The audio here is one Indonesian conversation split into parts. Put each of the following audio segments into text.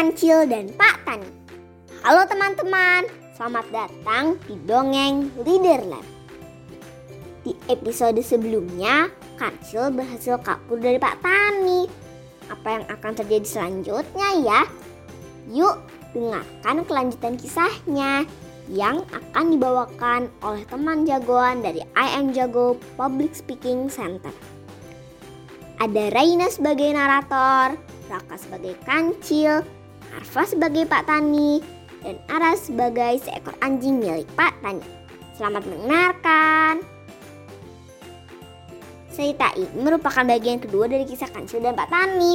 Kancil dan Pak Tani. Halo teman-teman, selamat datang di Dongeng Readerland. Di episode sebelumnya, Kancil berhasil kabur dari Pak Tani. Apa yang akan terjadi selanjutnya ya? Yuk dengarkan kelanjutan kisahnya yang akan dibawakan oleh teman jagoan dari I Am Jago Public Speaking Center. Ada Raina sebagai narator, Raka sebagai Kancil, Arfa sebagai Pak Tani, dan Ara sebagai seekor anjing milik Pak Tani. Selamat mendengarkan. Cerita ini merupakan bagian kedua dari kisah Kancil dan Pak Tani.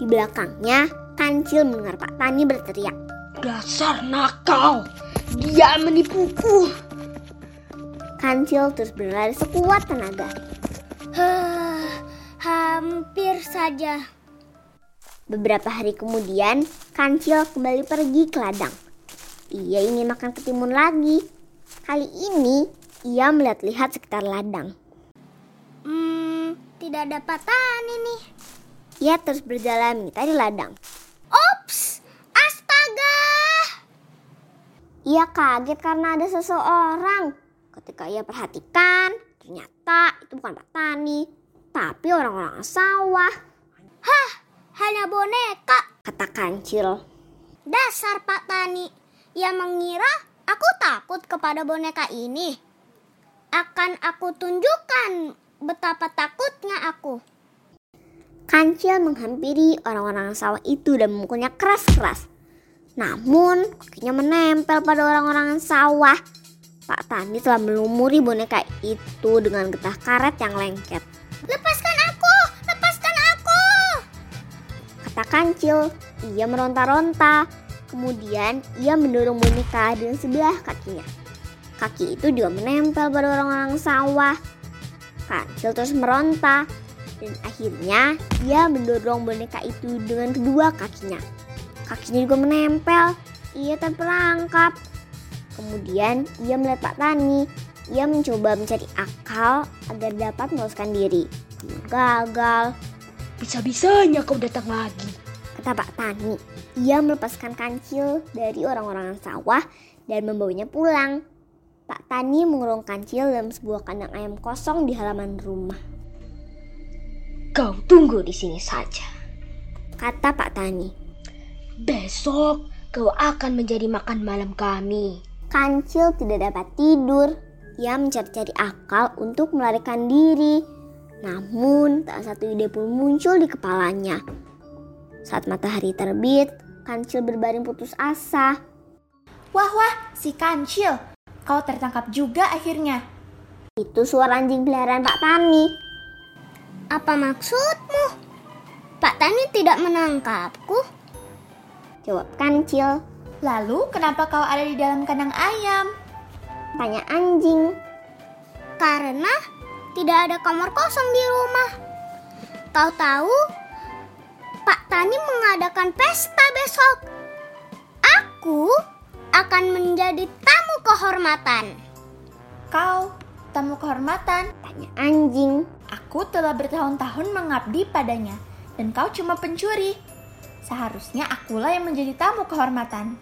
Di belakangnya, Kancil mendengar Pak Tani berteriak, "Dasar nakal! Dia menipuku!" Kancil terus berlari sekuat tenaga. Hampir saja. Beberapa hari kemudian, Kancil kembali pergi ke ladang. Ia ingin makan ketimun lagi. Kali ini, ia melihat-lihat sekitar ladang. Tidak ada Pak Tani nih. Ia terus berjalan mencari ladang. Ops! Astaga! Ia kaget karena ada seseorang. Ketika ia perhatikan, ternyata itu bukan Pak Tani, tapi orang-orang sawah. "Hah, hanya boneka," kata Kancil. "Dasar Pak Tani, ia mengira aku takut kepada boneka ini. Akan aku tunjukkan betapa takutnya aku." Kancil menghampiri orang-orang sawah itu dan memukulnya keras-keras. Namun, kakinya menempel pada orang-orang sawah. Pak Tani telah melumuri boneka itu dengan getah karet yang lengket. "Lepaskan aku! Lepaskan aku!" kata Kancil. Ia meronta-ronta. Kemudian ia mendorong boneka dengan sebelah kakinya. Kaki itu juga menempel pada orang-orang sawah. Kancil terus meronta. Dan akhirnya ia mendorong boneka itu dengan kedua kakinya. Kakinya juga menempel. Ia terperangkap. Kemudian ia melihat Pak Tani. Ia mencoba mencari akal agar dapat meloloskan diri. Gagal. "Bisa-bisanya kau datang lagi," kata Pak Tani. Ia melepaskan Kancil dari orang-orang sawah dan membawanya pulang. Pak Tani mengurung Kancil dalam sebuah kandang ayam kosong di halaman rumah. "Kau tunggu di sini saja," kata Pak Tani. "Besok kau akan menjadi makan malam kami." Kancil tidak dapat tidur. Ia mencari-cari akal untuk melarikan diri. Namun, tak satu ide pun muncul di kepalanya. Saat matahari terbit, Kancil berbaring putus asa. "Wah, si Kancil, kau tertangkap juga akhirnya." Itu suara anjing peliharaan Pak Tani. "Apa maksudmu? Pak Tani tidak menangkapku," jawab Kancil. "Lalu kenapa kau ada di dalam kandang ayam?" tanya anjing. "Karena tidak ada kamar kosong di rumah. Tahu-tahu Pak Tani mengadakan pesta besok. Aku akan menjadi tamu kehormatan." "Kau tamu kehormatan?" tanya anjing. "Aku telah bertahun-tahun mengabdi padanya dan kau cuma pencuri. Seharusnya akulah yang menjadi tamu kehormatan."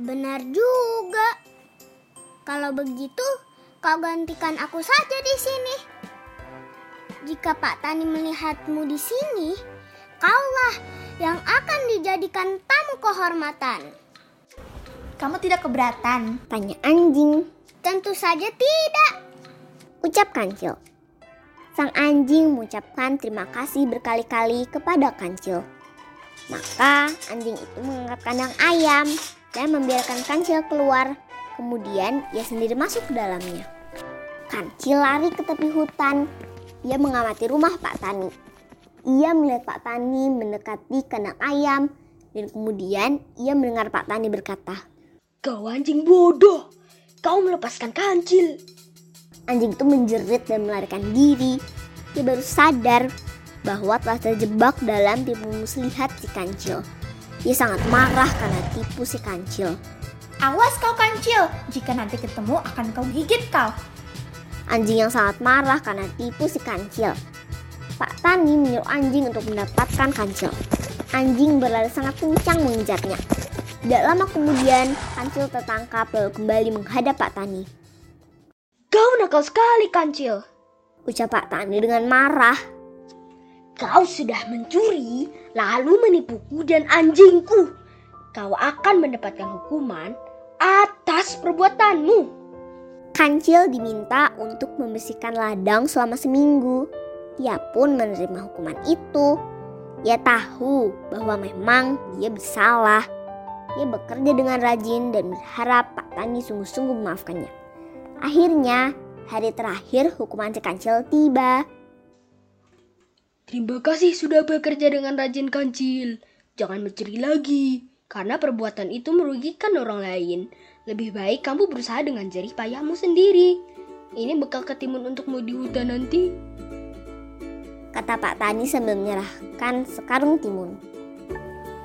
"Benar juga. Kalau begitu, kau gantikan aku saja di sini. Jika Pak Tani melihatmu di sini, kaulah yang akan dijadikan tamu kehormatan." "Kamu tidak keberatan?" tanya anjing. "Tentu saja tidak," ucap Kancil. Sang anjing mengucapkan terima kasih berkali-kali kepada Kancil. Maka anjing itu mengangkat kandang ayam dan membiarkan Kancil keluar. Kemudian ia sendiri masuk ke dalamnya. Kancil lari ke tepi hutan. Ia mengamati rumah Pak Tani. Ia melihat Pak Tani mendekati kandang ayam. Dan kemudian ia mendengar Pak Tani berkata, "Kau anjing bodoh, kau melepaskan Kancil." Anjing itu menjerit dan melarikan diri. Ia baru sadar bahwa telah terjebak dalam tipu muslihat si Kancil. Ia sangat marah karena tipu si Kancil. "Awas kau Kancil, jika nanti ketemu akan kau gigit kau," Anjing yang sangat marah karena tipu si kancil. Pak Tani menyuruh anjing untuk mendapatkan kancil. Anjing berlari sangat kencang mengejarnya. Tidak lama kemudian, kancil tertangkap lalu kembali menghadap Pak Tani. "Kau nakal sekali, kancil," ucap Pak Tani dengan marah. "Kau sudah mencuri, lalu menipuku dan anjingku. Kau akan mendapatkan hukuman atas perbuatanmu." Kancil diminta untuk membersihkan ladang selama seminggu. Ia pun menerima hukuman itu. Ia tahu bahwa memang dia bersalah. Ia bekerja dengan rajin dan berharap Pak Tani sungguh-sungguh memaafkannya. Akhirnya, hari terakhir hukuman si kancil tiba. "Terima kasih sudah bekerja dengan rajin, kancil. Jangan mencuri lagi, karena perbuatan itu merugikan orang lain. Lebih baik kamu berusaha dengan jerih payahmu sendiri. Ini bekal ketimun untukmu di hutan nanti," kata Pak Tani sambil menyerahkan sekarung timun.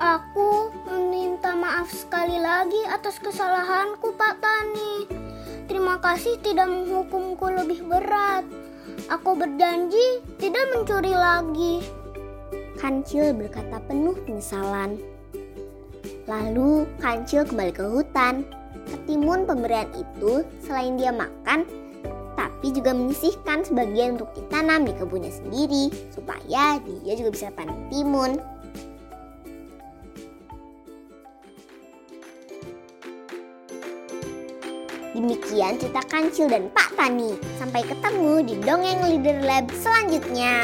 "Aku meminta maaf sekali lagi atas kesalahanku, Pak Tani. Terima kasih tidak menghukumku lebih berat. Aku berjanji tidak mencuri lagi," kancil berkata penuh penyesalan. Lalu kancil kembali ke hutan. Ketimun pemberian itu selain dia makan, tapi juga menyisihkan sebagian untuk ditanam di kebunnya sendiri supaya dia juga bisa panen timun. Demikian cerita kancil dan Pak Tani. Sampai ketemu di Dongeng Leader Lab selanjutnya.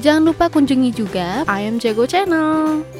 Jangan lupa kunjungi juga IM Jago Channel.